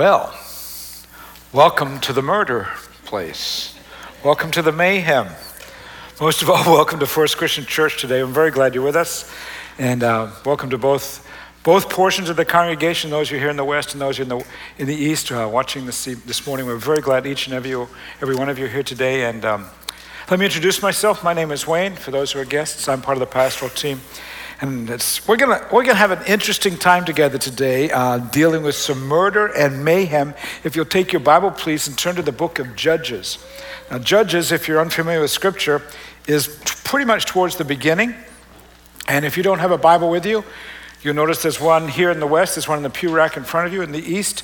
Well, welcome to the murder place. Welcome to the mayhem. Most of all, welcome to First Christian Church today. I'm very glad you're with us. And welcome to both portions of the congregation, those who are here in the West and those who are in the East watching this morning. We're very glad each and every one of you are here today. And let me introduce myself. My name is Wayne. For those who are guests, I'm part of the pastoral team. And we're gonna have an interesting time together today, dealing with some murder and mayhem. If you'll take your Bible, please, and turn to the book of Judges. Now, Judges, if you're unfamiliar with Scripture, is pretty much towards the beginning. And if you don't have a Bible with you, you'll notice there's one here in the West, there's one in the pew rack in front of you. In the East,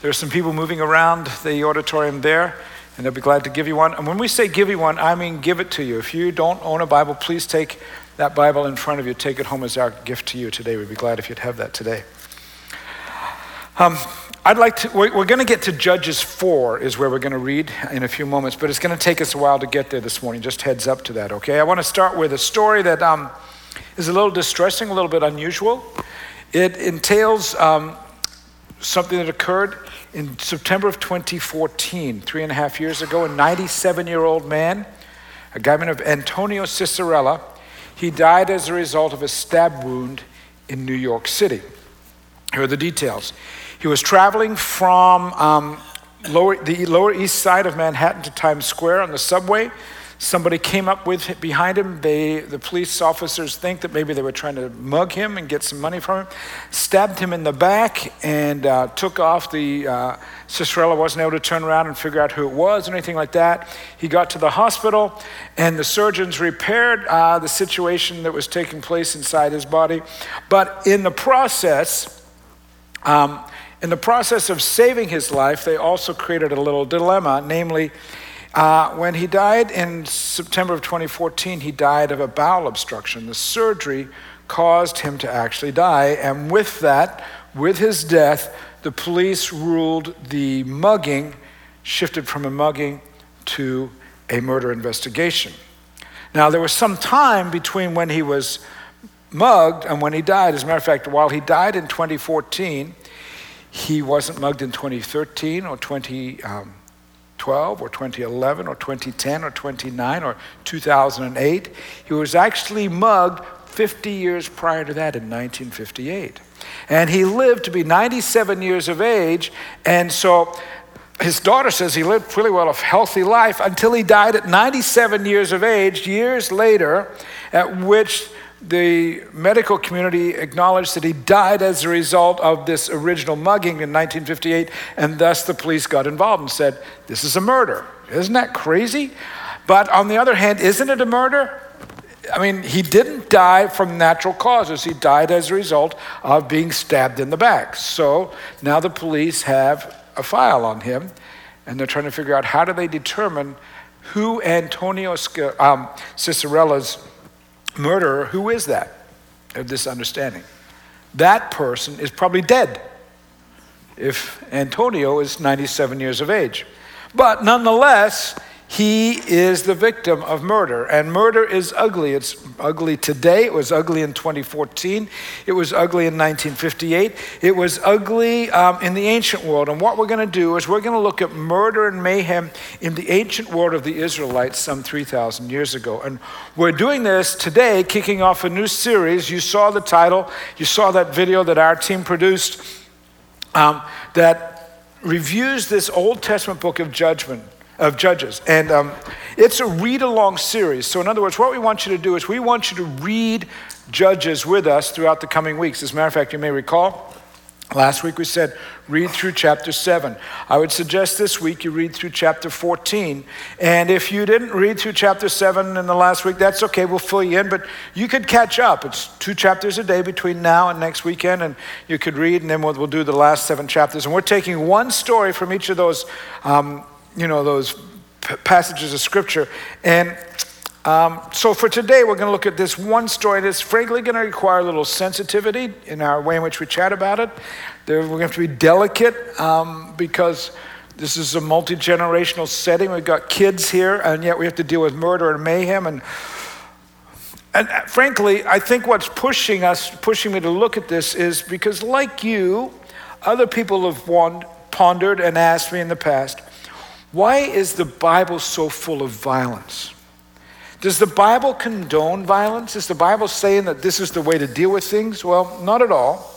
there's some people moving around the auditorium there, and they'll be glad to give you one. And when we say give you one, I mean give it to you. If you don't own a Bible, please take that Bible in front of you. Take it home as our gift to you today. We'd be glad if you'd have that today. We're going to get to Judges 4 is where we're going to read in a few moments, but it's going to take us a while to get there this morning. Just heads up to that, okay? I want to start with a story that is a little distressing, a little bit unusual. It entails something that occurred in September of 2014, 3.5 years ago. A 97-year-old man, a guy named Antonio Cicerella, he died as a result of a stab wound in New York City. Here are the details. He was traveling from the Lower East Side of Manhattan to Times Square on the subway. Somebody came up behind him. The police officers think that maybe they were trying to mug him and get some money from him, stabbed him in the back and took off. Cicerella wasn't able to turn around and figure out who it was or anything like that. He got to the hospital and the surgeons repaired the situation that was taking place inside his body. But in the process, of saving his life, they also created a little dilemma, namely, when he died in September of 2014, he died of a bowel obstruction. The surgery caused him to actually die. And with that, with his death, the police ruled the mugging, shifted from a mugging to a murder investigation. Now, there was some time between when he was mugged and when he died. As a matter of fact, while he died in 2014, he wasn't mugged in 2013 or 2012 or 2011 or 2010 or 29 or 2008. He was actually mugged 50 years prior to that in 1958. And he lived to be 97 years of age. And so his daughter says he lived pretty well a healthy life until he died at 97 years of age, years later, at which the medical community acknowledged that he died as a result of this original mugging in 1958, and thus the police got involved and said, this is a murder. Isn't that crazy? But on the other hand, isn't it a murder? I mean, he didn't die from natural causes. He died as a result of being stabbed in the back. So now the police have a file on him, and they're trying to figure out how do they determine who Antonio Cicerella's murderer, who is that? Of this understanding. That person is probably dead if Antonio is 97 years of age. But nonetheless, he is the victim of murder. And murder is ugly. It's ugly today. It was ugly in 2014. It was ugly in 1958. It was ugly in the ancient world. And what we're going to do is we're going to look at murder and mayhem in the ancient world of the Israelites some 3,000 years ago. And we're doing this today, kicking off a new series. You saw the title. You saw that video that our team produced that reviews this Old Testament book of Judges. And it's a read-along series. So in other words, what we want you to do is we want you to read Judges with us throughout the coming weeks. As a matter of fact, you may recall, last week we said, read through chapter 7. I would suggest this week you read through chapter 14. And if you didn't read through chapter 7 in the last week, that's okay, we'll fill you in, but you could catch up. It's 2 chapters a day between now and next weekend, and you could read, and then we'll do the last 7 chapters. And we're taking one story from each of those passages of Scripture. And so for today, we're going to look at this one story that's frankly going to require a little sensitivity in our way in which we chat about it. We're going to have to be delicate because this is a multi-generational setting. We've got kids here, and yet we have to deal with murder and mayhem. And frankly, I think what's pushing me to look at this is because like you, other people have pondered and asked me in the past, why is the Bible so full of violence? Does the Bible condone violence? Is the Bible saying that this is the way to deal with things? Well, not at all.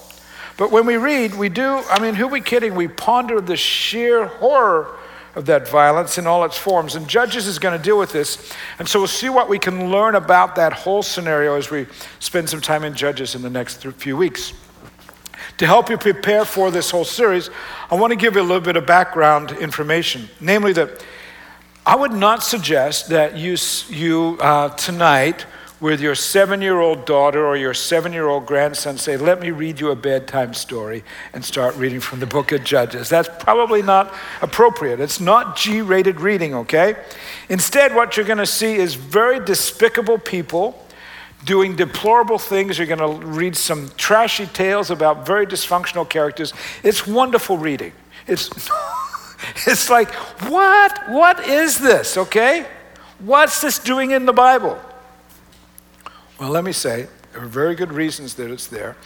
But when we read, we do, I mean, who are we kidding? We ponder the sheer horror of that violence in all its forms. And Judges is going to deal with this. And so we'll see what we can learn about that whole scenario as we spend some time in Judges in the next few weeks. To help you prepare for this whole series, I want to give you a little bit of background information, namely that I would not suggest that you tonight with your 7-year-old daughter or your 7-year-old grandson say, let me read you a bedtime story and start reading from the book of Judges. That's probably not appropriate. It's not G-rated reading, okay? Instead, what you're going to see is very despicable people doing deplorable things. You're going to read some trashy tales about very dysfunctional characters. It's wonderful reading. It's like, what? What is this, okay? What's this doing in the Bible? Well, let me say, there are very good reasons that it's there.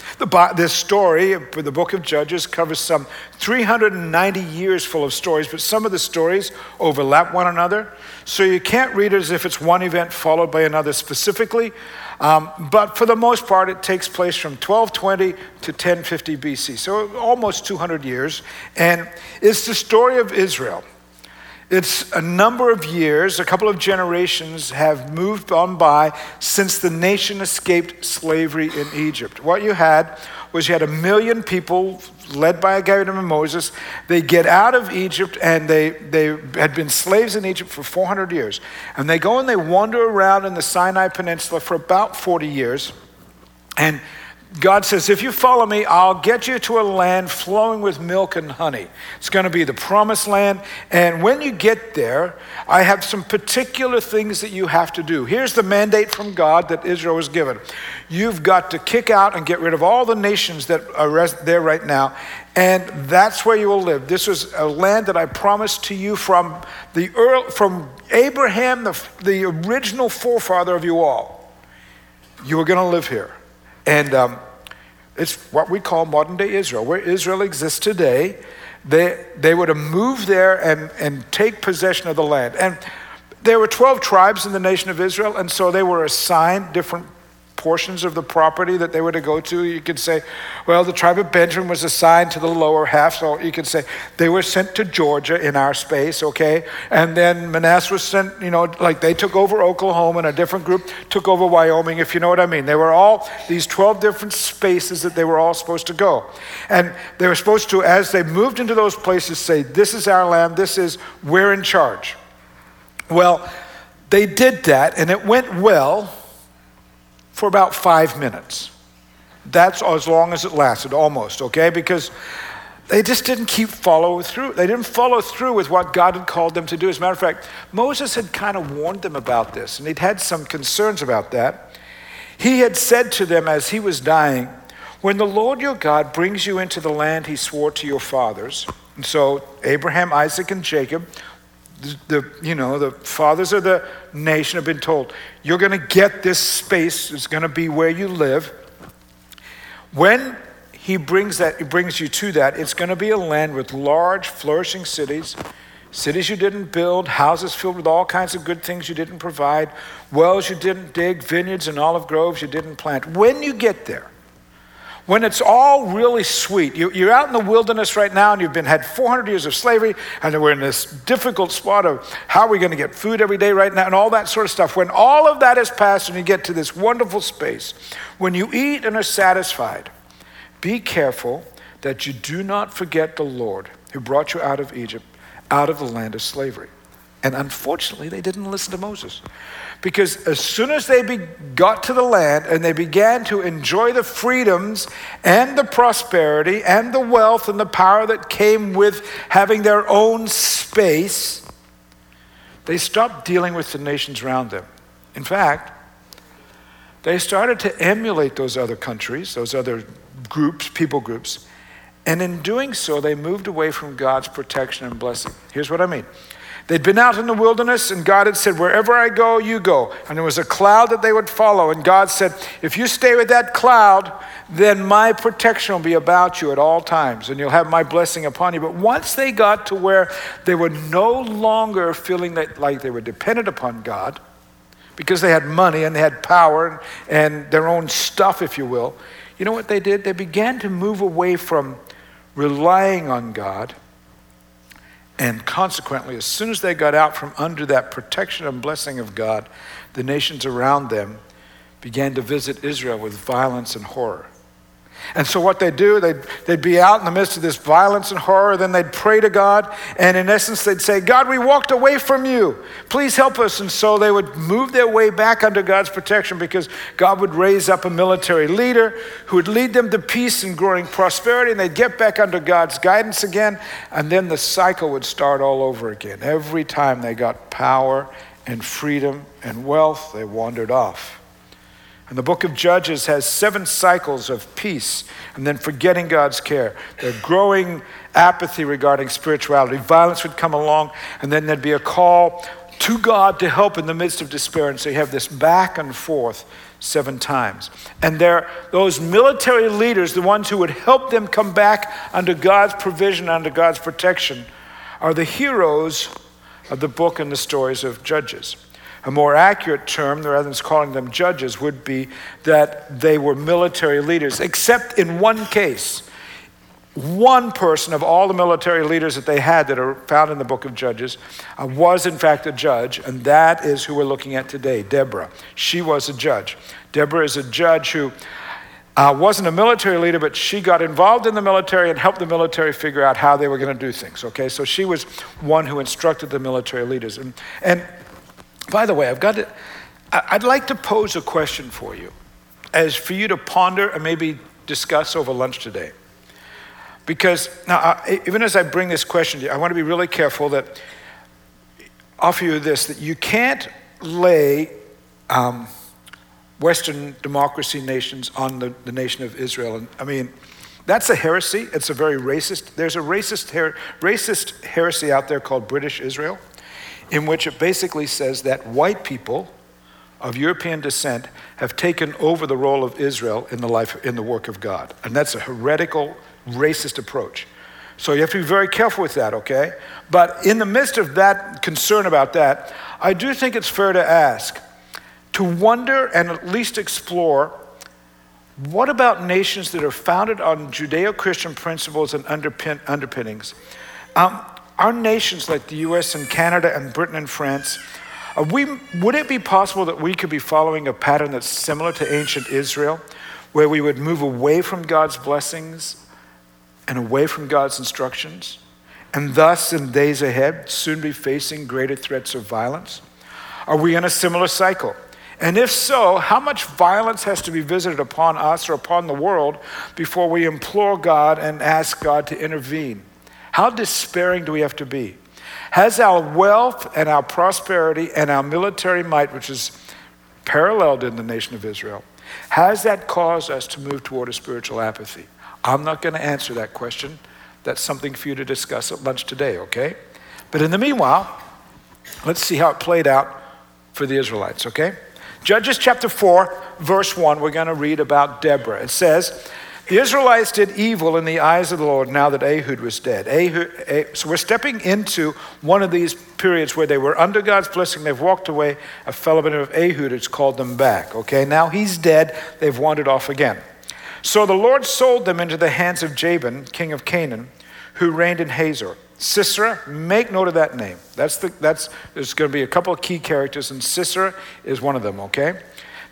This story, the book of Judges, covers some 390 years full of stories, but some of the stories overlap one another, so you can't read it as if it's one event followed by another specifically, but for the most part, it takes place from 1220 to 1050 BC, so almost 200 years, and it's the story of Israel. It's a number of years, a couple of generations have moved on by since the nation escaped slavery in Egypt. What you had 1 million people led by a guy named Moses. They get out of Egypt, and they had been slaves in Egypt for 400 years. And they go and they wander around in the Sinai Peninsula for about 40 years. And God says, if you follow me, I'll get you to a land flowing with milk and honey. It's going to be the promised land. And when you get there, I have some particular things that you have to do. Here's the mandate from God that Israel was given. You've got to kick out and get rid of all the nations that are there right now. And that's where you will live. This is a land that I promised to you from Abraham, the original forefather of you all. You are going to live here. And it's what we call modern-day Israel. Where Israel exists today, they would have moved there and take possession of the land. And there were 12 tribes in the nation of Israel, and so they were assigned different portions of the property that they were to go to. You could say, well, the tribe of Benjamin was assigned to the lower half, so you could say they were sent to Georgia in our space, okay? And then Manasseh was sent, they took over Oklahoma, and a different group took over Wyoming, if you know what I mean. They were all these 12 different spaces that they were all supposed to go. And they were supposed to, as they moved into those places, say, this is our land, this is, we're in charge. Well, they did that, and it went well for about 5 minutes. That's as long as it lasted, almost, okay? Because they just didn't follow through. They didn't follow through with what God had called them to do. As a matter of fact, Moses had kind of warned them about this, and he'd had some concerns about that. He had said to them as he was dying, when the Lord your God brings you into the land he swore to your fathers, and so Abraham, Isaac, and Jacob, the fathers of the nation have been told, you're going to get this space. It's going to be where you live. When he brings you to that, it's going to be a land with large, flourishing cities you didn't build, houses filled with all kinds of good things you didn't provide, wells you didn't dig, vineyards and olive groves you didn't plant. When you get there, when it's all really sweet, you're out in the wilderness right now and you've had 400 years of slavery and we're in this difficult spot of how are we going to get food every day right now and all that sort of stuff. When all of that is past and you get to this wonderful space, when you eat and are satisfied, be careful that you do not forget the Lord who brought you out of Egypt, out of the land of slavery. And unfortunately, they didn't listen to Moses. Because as soon as they got to the land and they began to enjoy the freedoms and the prosperity and the wealth and the power that came with having their own space, they stopped dealing with the nations around them. In fact, they started to emulate those other countries, those other groups, people groups, and in doing so, they moved away from God's protection and blessing. Here's what I mean. They'd been out in the wilderness, and God had said, wherever I go, you go. And there was a cloud that they would follow. And God said, if you stay with that cloud, then my protection will be about you at all times, and you'll have my blessing upon you. But once they got to where they were no longer feeling that like they were dependent upon God, because they had money and they had power and their own stuff, if you will, you know what they did? They began to move away from relying on God. And consequently, as soon as they got out from under that protection and blessing of God, the nations around them began to visit Israel with violence and horror. And so what they'd do, they'd be out in the midst of this violence and horror, then they'd pray to God, and in essence they'd say, God, we walked away from you. Please help us. And so they would move their way back under God's protection, because God would raise up a military leader who would lead them to peace and growing prosperity, and they'd get back under God's guidance again, and then the cycle would start all over again. Every time they got power and freedom and wealth, they wandered off. And the book of Judges has 7 cycles of peace and then forgetting God's care. Their growing apathy regarding spirituality. Violence would come along, and then there'd be a call to God to help in the midst of despair. And so you have this back and forth 7 times. And those military leaders, the ones who would help them come back under God's provision, under God's protection, are the heroes of the book and the stories of Judges. A more accurate term, rather than calling them judges, would be that they were military leaders, except in one case. One person of all the military leaders that they had that are found in the book of Judges was in fact a judge, and that is who we're looking at today, Deborah. She was a judge. Deborah is a judge who wasn't a military leader, but she got involved in the military and helped the military figure out how they were going to do things, okay? So she was one who instructed the military leaders. And by the way, I'd like to pose a question for you, as for you to ponder and maybe discuss over lunch today. Because now, even as I bring this question to you, I want to be really careful that offer you this, that you can't lay Western democracy nations on the nation of Israel. And I mean, that's a heresy. It's a very racist. There's a racist heresy out there called British Israel, in which it basically says that white people of European descent have taken over the role of Israel in the work of God. And that's a heretical, racist approach. So you have to be very careful with that, okay? But in the midst of that concern about that, I do think it's fair to ask, to wonder and at least explore, what about nations that are founded on Judeo-Christian principles and underpinnings? Our nations like the U.S. and Canada and Britain and France, would it be possible that we could be following a pattern that's similar to ancient Israel, where we would move away from God's blessings and away from God's instructions, and thus in days ahead soon be facing greater threats of violence? Are we in a similar cycle? And if so, how much violence has to be visited upon us or upon the world before we implore God and ask God to intervene? How despairing do we have to be? Has our wealth and our prosperity and our military might, which is paralleled in the nation of Israel, has that caused us to move toward a spiritual apathy? I'm not going to answer that question. That's something for you to discuss at lunch today, okay? But in the meanwhile, let's see how it played out for the Israelites, okay? Judges chapter 4, verse 1, we're going to read about Deborah. It says, the Israelites did evil in the eyes of the Lord now that Ehud was dead. So we're stepping into one of these periods where they were under God's blessing, they've walked away, a fellow man of Ehud has called them back, okay? Now he's dead, they've wandered off again. So the Lord sold them into the hands of Jabin, king of Canaan, who reigned in Hazor. Sisera, make note of that name. There's going to be a couple of key characters, and Sisera is one of them, okay?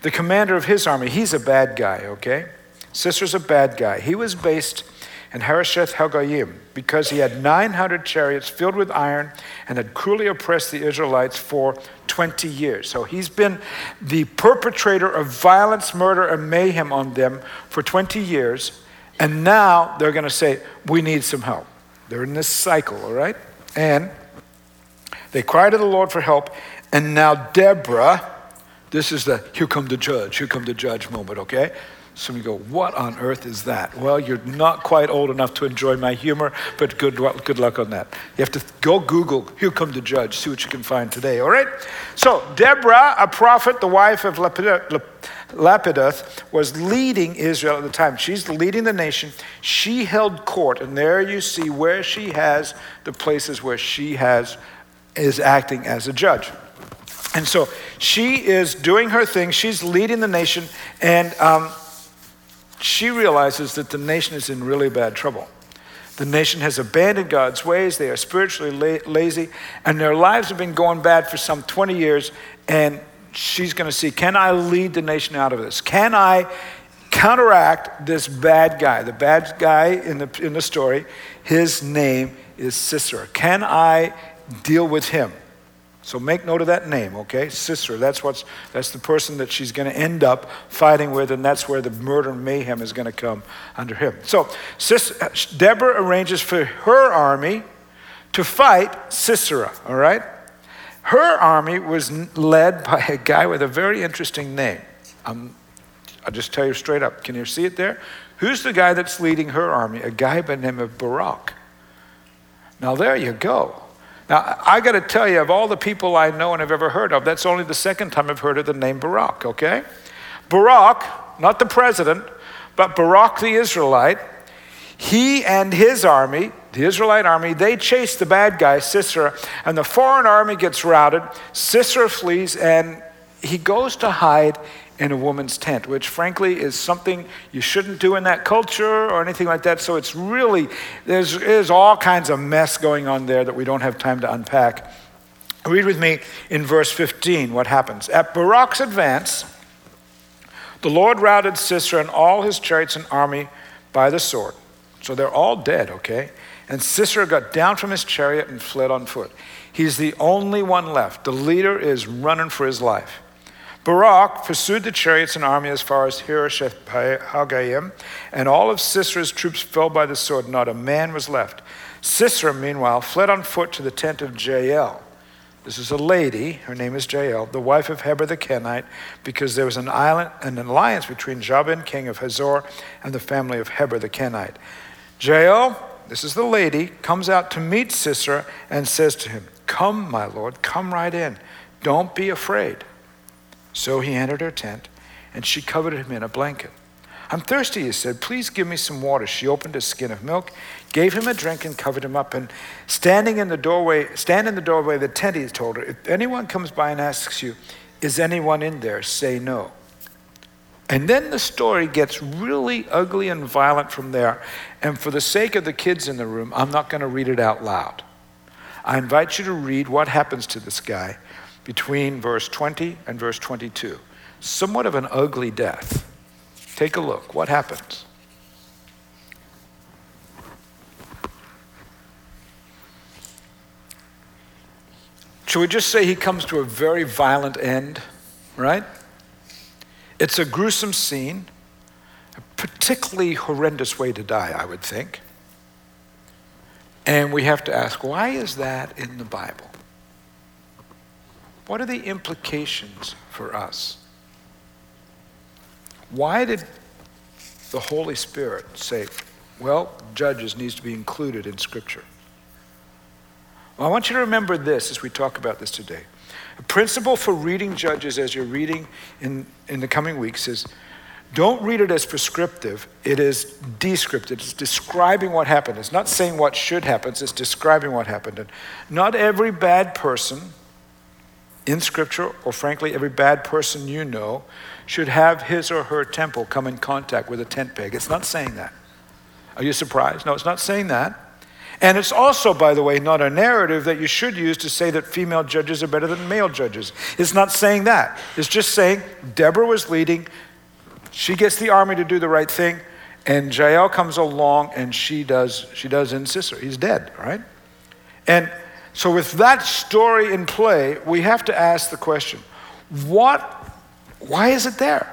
The commander of his army, he's a bad guy, okay? Sisera's a bad guy. He was based in Harosheth Haggoyim because he had 900 chariots filled with iron and had cruelly oppressed the Israelites for 20 years. So he's been the perpetrator of violence, murder, and mayhem on them for 20 years. And now they're going to say, we need some help. They're in this cycle, all right? And they cry to the Lord for help. And now Deborah, here come the judge moment, okay? Some of you go, what on earth is that? Well, you're not quite old enough to enjoy my humor, but good luck on that. You have to go Google, Here Come the Judge, see what you can find today, all right? So Deborah, a prophet, the wife of Lapidoth, was leading Israel at the time. She's leading the nation. She held court, and there you see where she has the places where she is acting as a judge. And so she is doing her thing. She's leading the nation, and she realizes that the nation is in really bad trouble. The nation has abandoned God's ways. They are spiritually lazy, and their lives have been going bad for some 20 years, and she's going to see, can I lead the nation out of this? Can I counteract this bad guy? The bad guy in the story, his name is Sisera. Can I deal with him? So make note of that name, okay? Sisera, that's the person that she's going to end up fighting with, and that's where the murder and mayhem is going to come under him. So Deborah arranges for her army to fight Sisera, all right? Her army was led by a guy with a very interesting name. I'll just tell you straight up. Can you see it there? Who's the guy that's leading her army? A guy by the name of Barak. Now, there you go. Now, I got to tell you, of all the people I know and have ever heard of, that's only the second time I've heard of the name Barak, okay? Barak, not the president, but Barak the Israelite, he and his army, the Israelite army, they chase the bad guy, Sisera, and the foreign army gets routed. Sisera flees, and he goes to hide in a woman's tent, which frankly is something you shouldn't do in that culture or anything like that. So it's really, there's all kinds of mess going on there that we don't have time to unpack. Read with me in verse 15 what happens. At Barak's advance, the Lord routed Sisera and all his chariots and army by the sword. So they're all dead, okay? And Sisera got down from his chariot and fled on foot. He's the only one left. The leader is running for his life. Barak pursued the chariots and army as far as Harosheth Haggoyim, and all of Sisera's troops fell by the sword. Not a man was left. Sisera, meanwhile, fled on foot to the tent of Jael. This is a lady, her name is Jael, the wife of Heber the Kenite, because there was an alliance between Jabin, king of Hazor, and the family of Heber the Kenite. Jael, this is the lady, comes out to meet Sisera and says to him, "Come, my lord, come right in. Don't be afraid." So he entered her tent, and she covered him in a blanket. "I'm thirsty," he said. "Please give me some water." She opened a skin of milk, gave him a drink, and covered him up. And stand in the doorway of the tent, he told her. "If anyone comes by and asks you, 'Is anyone in there?' say no." And then the story gets really ugly and violent from there. And for the sake of the kids in the room, I'm not going to read it out loud. I invite you to read what happens to this guy between verse 20 and verse 22. Somewhat of an ugly death. Take a look. What happens? Should we just say he comes to a very violent end, right? It's a gruesome scene, a particularly horrendous way to die, I would think. And we have to ask, why is that in the Bible? What are the implications for us? Why did the Holy Spirit say, well, judges needs to be included in Scripture? Well, I want you to remember this as we talk about this today. A principle for reading Judges as you're reading in the coming weeks is don't read it as prescriptive. It is descriptive. It's describing what happened. It's not saying what should happen. It's describing what happened. And not every bad person in Scripture, or frankly, every bad person you know, should have his or her temple come in contact with a tent peg. It's not saying that. Are you surprised? No, it's not saying that. And it's also, by the way, not a narrative that you should use to say that female judges are better than male judges. It's not saying that. It's just saying Deborah was leading. She gets the army to do the right thing, and Jael comes along, and she does in Sisera. He's dead, right? And so with that story in play, we have to ask the question, why is it there?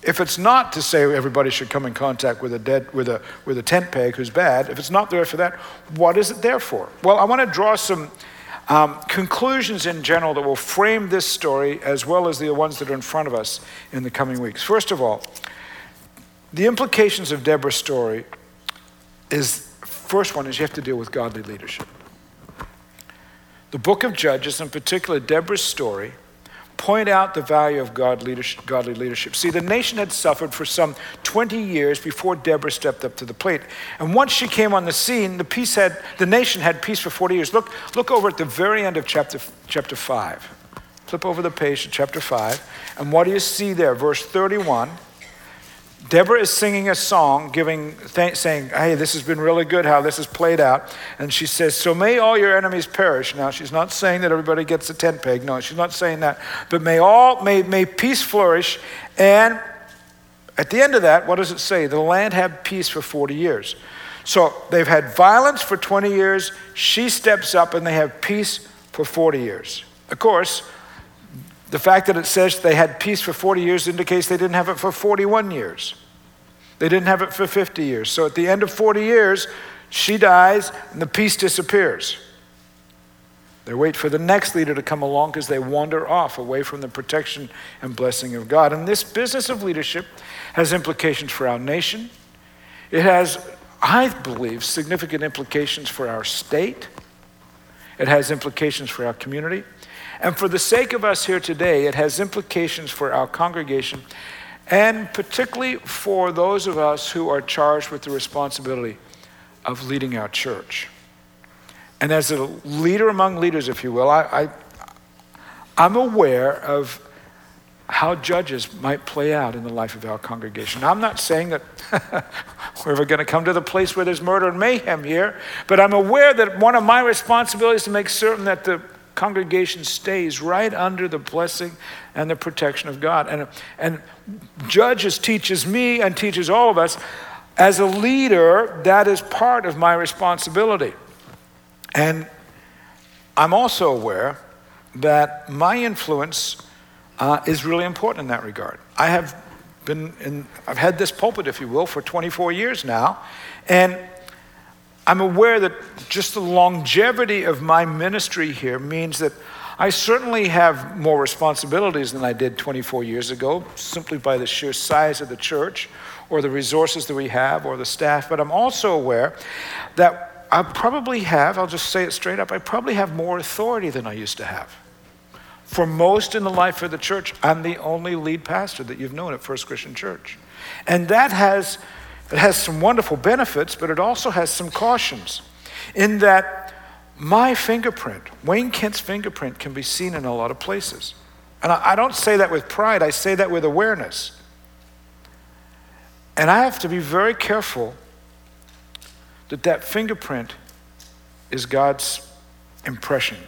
If it's not to say everybody should come in contact with a tent peg who's bad, if it's not there for that, what is it there for? Well, I want to draw some conclusions in general that will frame this story as well as the ones that are in front of us in the coming weeks. First of all, The implications of Deborah's story is, first one is you have to deal with godly leadership. The book of Judges, in particular Deborah's story, point out the value of godly leadership. See, the nation had suffered for some 20 years before Deborah stepped up to the plate. And once she came on the scene, the nation had peace for 40 years. Look over at the very end of chapter 5. Flip over the page to chapter 5. And what do you see there? Verse 31. Deborah is singing a song, saying, hey, this has been really good, how this has played out. And she says, so may all your enemies perish. Now, she's not saying that everybody gets a tent peg. No, she's not saying that. But may peace flourish. And at the end of that, what does it say? The land had peace for 40 years. So they've had violence for 20 years. She steps up and they have peace for 40 years. Of course, the fact that it says they had peace for 40 years indicates they didn't have it for 41 years. They didn't have it for 50 years. So at the end of 40 years, she dies and the peace disappears. They wait for the next leader to come along because they wander off away from the protection and blessing of God. And this business of leadership has implications for our nation. It has, I believe, significant implications for our state. It has implications for our community. And for the sake of us here today, it has implications for our congregation and particularly for those of us who are charged with the responsibility of leading our church. And as a leader among leaders, if you will, I'm aware of how judges might play out in the life of our congregation. Now, I'm not saying that we're ever going to come to the place where there's murder and mayhem here, but I'm aware that one of my responsibilities is to make certain that the congregation stays right under the blessing and the protection of God. And Judges teaches me and teaches all of us, as a leader, that is part of my responsibility. And I'm also aware that my influence is really important in that regard. I've had this pulpit, if you will, for 24 years now, and I'm aware that just the longevity of my ministry here means that I certainly have more responsibilities than I did 24 years ago, simply by the sheer size of the church or the resources that we have or the staff. But I'm also aware that I'll just say it straight up, I probably have more authority than I used to have. For most in the life of the church, I'm the only lead pastor that you've known at First Christian Church. And that has... It has some wonderful benefits, but it also has some cautions in that my fingerprint, Wayne Kent's fingerprint, can be seen in a lot of places. And I don't say that with pride, I say that with awareness. And I have to be very careful that that fingerprint is God's impression,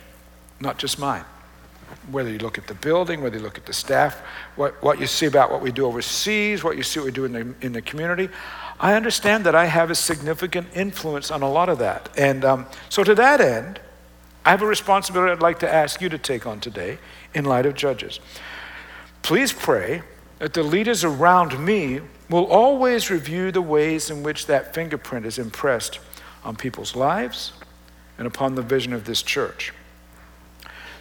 not just mine. Whether you look at the building, whether you look at the staff, what you see about what we do overseas, what you see what we do in the community, I understand that I have a significant influence on a lot of that. And so to that end, I have a responsibility I'd like to ask you to take on today in light of Judges. Please pray that the leaders around me will always review the ways in which that fingerprint is impressed on people's lives and upon the vision of this church.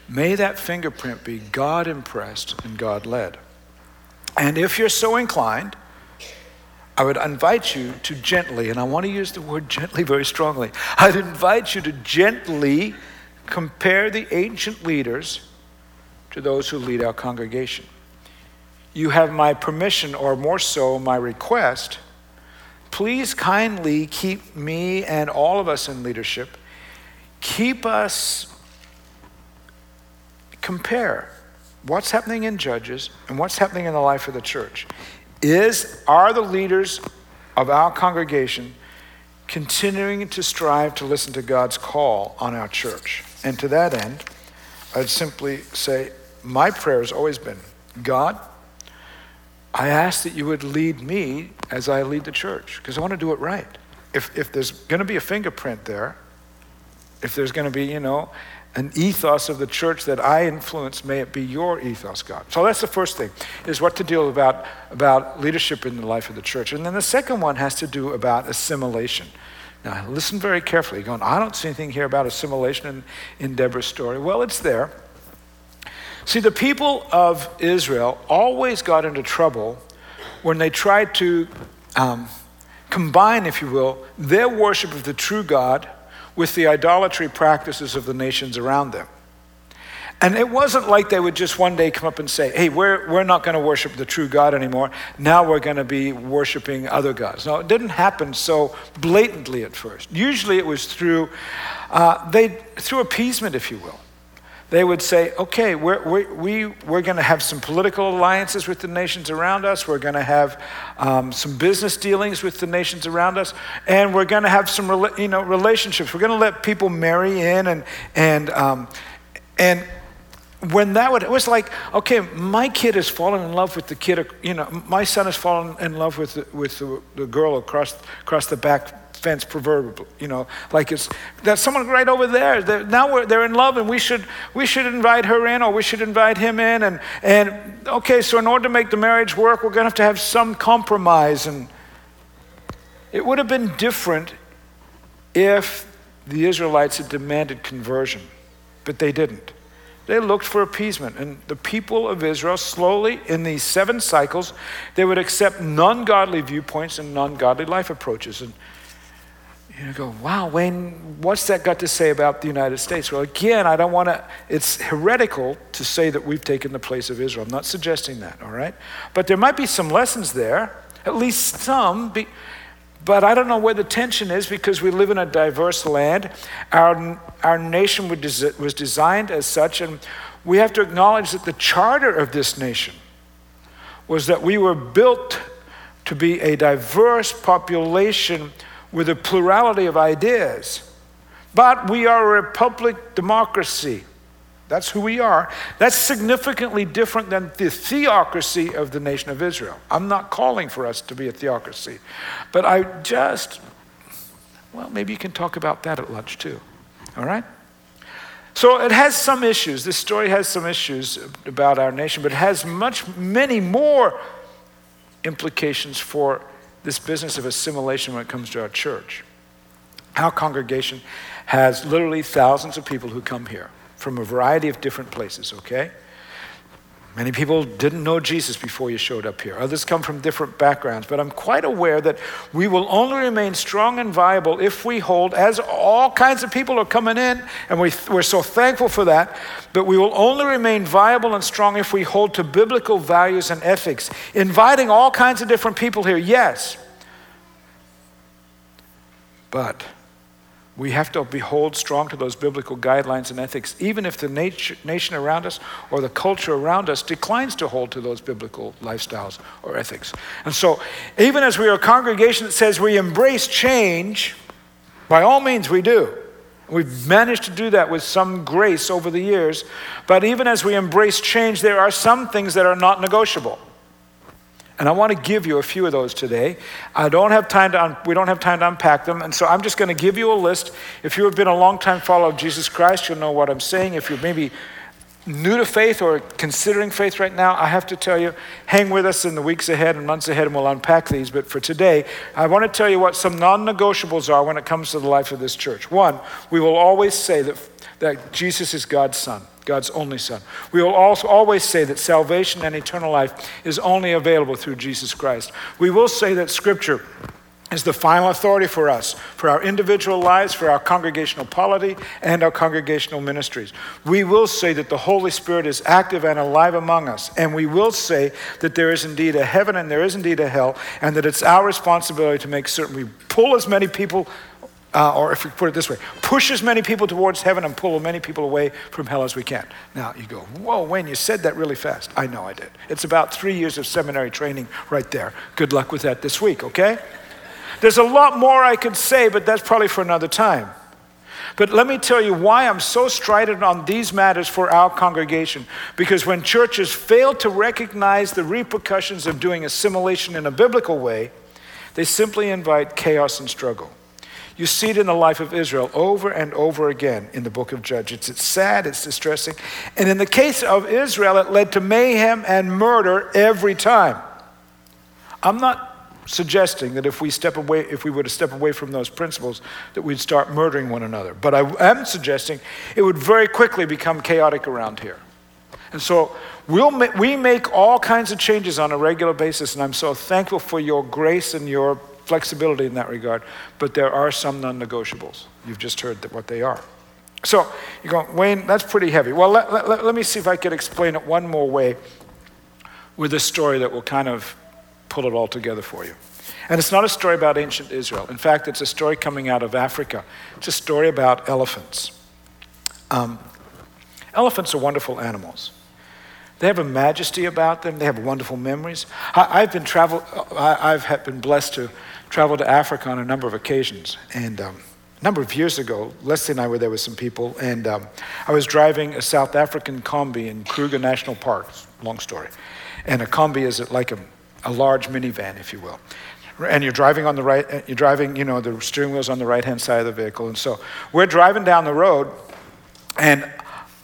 May that fingerprint be God-impressed and God-led. And if you're so inclined, I would invite you to gently, and I want to use the word gently very strongly, I'd invite you to gently compare the ancient leaders to those who lead our congregation. You have my permission, or more so, my request. Please kindly keep me and all of us in leadership. Keep us compare what's happening in Judges and what's happening in the life of the church. Are the leaders of our congregation continuing to strive to listen to God's call on our church? And to that end, I'd simply say, my prayer has always been, God, I ask that you would lead me as I lead the church, because I want to do it right. If there's going to be a fingerprint there, if there's going to be, an ethos of the church that I influence, may it be your ethos, God. So that's the first thing, is what to deal about leadership in the life of the church. And then the second one has to do about assimilation. Now, listen very carefully. You're going, I don't see anything here about assimilation in Deborah's story. Well, it's there. See, the people of Israel always got into trouble when they tried to combine, if you will, their worship of the true God with the idolatry practices of the nations around them. And it wasn't like they would just one day come up and say, hey, we're not going to worship the true God anymore. Now we're going to be worshiping other gods. No, it didn't happen so blatantly at first. Usually it was through appeasement, if you will. They would say, okay, we're going to have some political alliances with the nations around us. We're going to have some business dealings with the nations around us. And we're going to have some relationships. We're going to let people marry in and when it was like, okay, my kid has fallen in love with the kid, my son has fallen in love with the girl across the back fence, proverbially, like that's someone right over there. They're in love, and we should invite her in, or we should invite him in, and okay, so in order to make the marriage work, we're going to have some compromise, and it would have been different if the Israelites had demanded conversion, but they didn't. They looked for appeasement, and the people of Israel slowly, in these 7 cycles, they would accept non-godly viewpoints and non-godly life approaches. And you go, wow, Wayne, what's that got to say about the United States? Well, again, it's heretical to say that we've taken the place of Israel. I'm not suggesting that, all right? But there might be some lessons there, at least some, but I don't know where the tension is, because we live in a diverse land. Our nation was designed as such, and we have to acknowledge that the charter of this nation was that we were built to be a diverse population with a plurality of ideas. But we are a republic democracy. That's who we are. That's significantly different than the theocracy of the nation of Israel. I'm not calling for us to be a theocracy, but maybe you can talk about that at lunch too, all right? So it has some issues. This story has some issues about our nation, but it has many more implications for this business of assimilation when it comes to our church. Our congregation has literally thousands of people who come here from a variety of different places, okay? Many people didn't know Jesus before you showed up here. Others come from different backgrounds, but I'm quite aware that we will only remain strong and viable if we hold, as all kinds of people are coming in, and we're so thankful for that, but we will only remain viable and strong if we hold to biblical values and ethics. Inviting all kinds of different people here, yes, but we have to hold strong to those biblical guidelines and ethics, even if the nation around us or the culture around us declines to hold to those biblical lifestyles or ethics. And so, even as we are a congregation that says we embrace change, by all means we do. We've managed to do that with some grace over the years, but even as we embrace change, there are some things that are not negotiable. And I want to give you a few of those today. We don't have time to unpack them, and so I'm just going to give you a list. If you have been a long-time follower of Jesus Christ, you'll know what I'm saying. If you're maybe new to faith or considering faith right now, I have to tell you, hang with us in the weeks ahead and months ahead, and we'll unpack these. But for today, I want to tell you what some non-negotiables are when it comes to the life of this church. One, we will always say that Jesus is God's Son, God's only Son. We will also always say that salvation and eternal life is only available through Jesus Christ. We will say that Scripture is the final authority for us, for our individual lives, for our congregational polity, and our congregational ministries. We will say that the Holy Spirit is active and alive among us, and we will say that there is indeed a heaven and there is indeed a hell, and that it's our responsibility to make certain we pull as many people or if you put it this way, push as many people towards heaven and pull as many people away from hell as we can. Now, you go, whoa, Wayne, you said that really fast. I know I did. It's about 3 years of seminary training right there. Good luck with that this week, okay? There's a lot more I could say, but that's probably for another time. But let me tell you why I'm so strident on these matters for our congregation. Because when churches fail to recognize the repercussions of doing assimilation in a biblical way, they simply invite chaos and struggle. You see it in the life of Israel over and over again in the book of Judges. It's sad, it's distressing. And in the case of Israel, it led to mayhem and murder every time. I'm not suggesting that if we were to step away from those principles, that we'd start murdering one another. But I am suggesting it would very quickly become chaotic around here. And so we make all kinds of changes on a regular basis, and I'm so thankful for your grace and your flexibility in that regard. But there are some non-negotiables. You've just heard what they are. So you go, Wayne, that's pretty heavy. Well, let me see if I could explain it one more way with a story that will kind of pull it all together for you. And it's not a story about ancient Israel. In fact, it's a story coming out of Africa. It's a story about elephants. Elephants are wonderful animals. They have a majesty about them. They have wonderful memories. I've been blessed to travel to Africa on a number of occasions. And a number of years ago, Leslie and I were there with some people, and I was driving a South African kombi in Kruger National Park. Long story. And a kombi is like a large minivan, if you will. And you're driving on the right, the steering wheel's on the right-hand side of the vehicle. And so we're driving down the road, and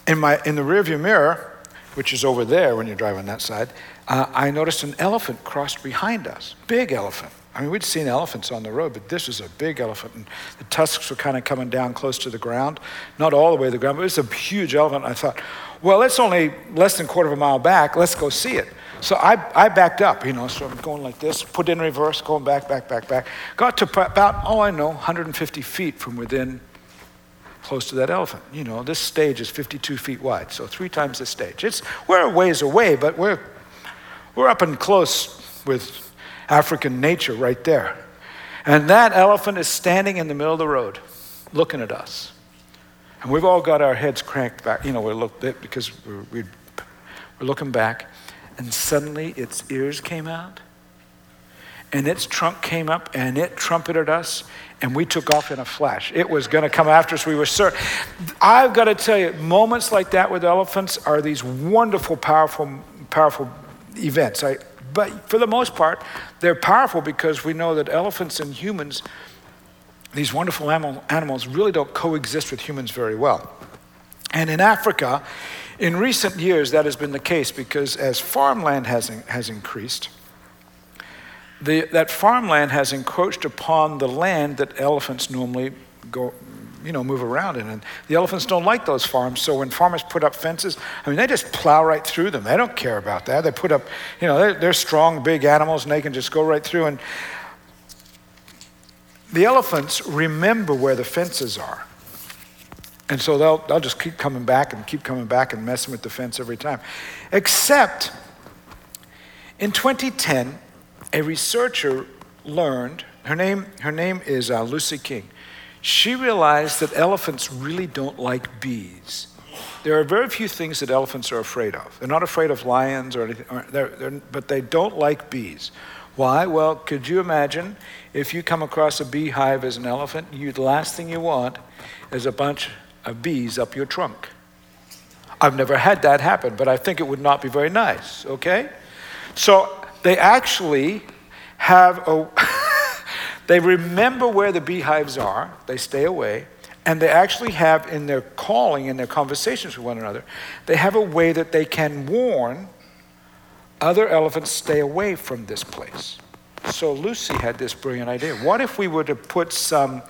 in the rearview mirror, which is over there when you drive on that side, I noticed an elephant crossed behind us, big elephant. I mean, we'd seen elephants on the road, but this was a big elephant, and the tusks were kind of coming down close to the ground, not all the way to the ground, but it's a huge elephant. I thought, well, it's only less than a quarter of a mile back, let's go see it. So I backed up, so I'm going like this, put in reverse, going back. Got to about, 150 feet from within, close to that elephant. This stage is 52 feet wide, so 3 times the stage. We're a ways away, but we're up and close with African nature right there. And that elephant is standing in the middle of the road, looking at us. And we've all got our heads cranked back, we're looking back, and suddenly its ears came out, and its trunk came up, and it trumpeted us, and we took off in a flash. It was going to come after us. We were certain. I've got to tell you, moments like that with elephants are these wonderful, powerful events. But for the most part, they're powerful because we know that elephants and humans, these wonderful animals, really don't coexist with humans very well. And in Africa, in recent years, that has been the case because as farmland has increased, that farmland has encroached upon the land that elephants normally go, move around in. And the elephants don't like those farms, so when farmers put up fences, they just plow right through them. They don't care about that. They put up, they're strong, big animals, and they can just go right through. And the elephants remember where the fences are. And so they'll just keep coming back and messing with the fence every time. Except in 2010, a researcher learned, her name is Lucy King. She realized that elephants really don't like bees. There are very few things that elephants are afraid of. They're not afraid of lions or anything, but they don't like bees. Why? Well, could you imagine if you come across a beehive as an elephant, the last thing you want is a bunch of bees up your trunk. I've never had that happen, but I think it would not be very nice, okay? So, they actually they remember where the beehives are, they stay away, and they actually have in their calling, in their conversations with one another, they have a way that they can warn other elephants stay away from this place. So Lucy had this brilliant idea. What if we were to put some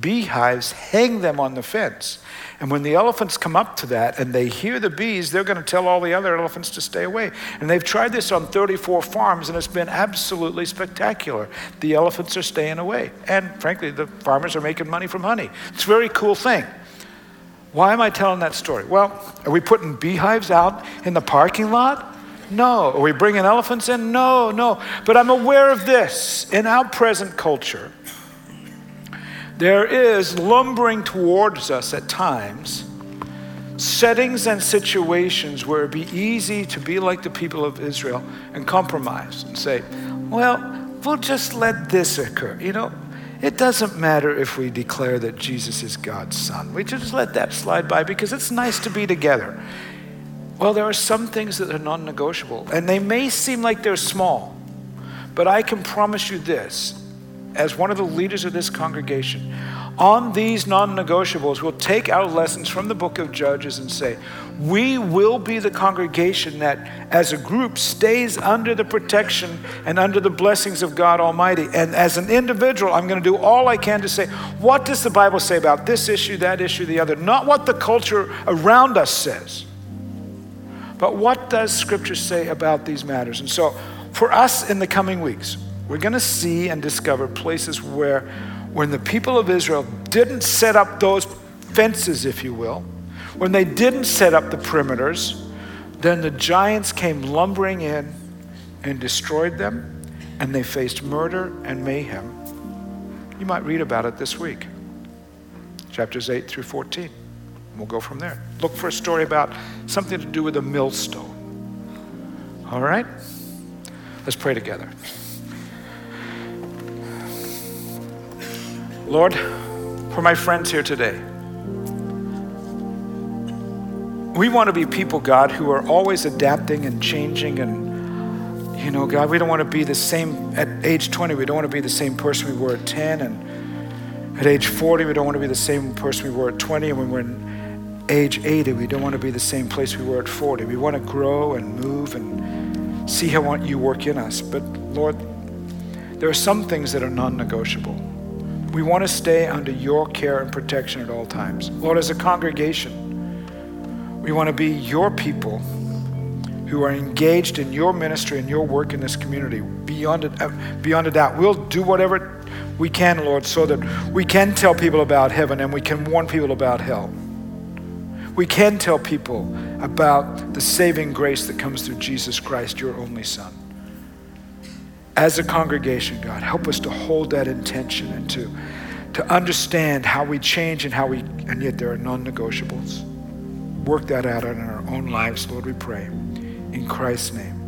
beehives, hang them on the fence, and when the elephants come up to that and they hear the bees, they're going to tell all the other elephants to stay away. And they've tried this on 34 farms, and it's been absolutely spectacular. The elephants are staying away, and frankly, the farmers are making money from honey. It's a very cool thing. Why am I telling that story? Well, are we putting beehives out in the parking lot? No. Are we bringing elephants in? No. But I'm aware of this. In our present culture, there is lumbering towards us at times settings and situations where it'd be easy to be like the people of Israel and compromise and say, well, we'll just let this occur. It doesn't matter if we declare that Jesus is God's son. We just let that slide by because it's nice to be together. Well, there are some things that are non-negotiable, and they may seem like they're small, but I can promise you this. As one of the leaders of this congregation, on these non-negotiables, we'll take our lessons from the book of Judges and say, we will be the congregation that, as a group, stays under the protection and under the blessings of God Almighty. And as an individual, I'm going to do all I can to say, what does the Bible say about this issue, that issue, the other? Not what the culture around us says, But what does Scripture say about these matters? And so for us in the coming weeks, we're going to see and discover places where when the people of Israel didn't set up those fences, if you will, when they didn't set up the perimeters, then the giants came lumbering in and destroyed them, and they faced murder and mayhem. You might read about it this week, chapters 8 through 14. We'll go from there. Look for a story about something to do with a millstone. All right? Let's pray together. Lord, for my friends here today, we want to be people, God, who are always adapting and changing and, you know, God, we don't want to be the same. At age 20, we don't want to be the same person we were at 10, and at age 40, we don't want to be the same person we were at 20, and when we're in age 80, we don't want to be the same place we were at 40. We want to grow and move and see how you work in us. But Lord, there are some things that are non-negotiable. We want to stay under your care and protection at all times. Lord, as a congregation, we want to be your people who are engaged in your ministry and your work in this community beyond a doubt. We'll do whatever we can, Lord, so that we can tell people about heaven and we can warn people about hell. We can tell people about the saving grace that comes through Jesus Christ, your only Son. As a congregation, God, help us to hold that intention and to understand how we change and and yet there are non-negotiables. Work that out in our own lives, Lord, we pray. In Christ's name.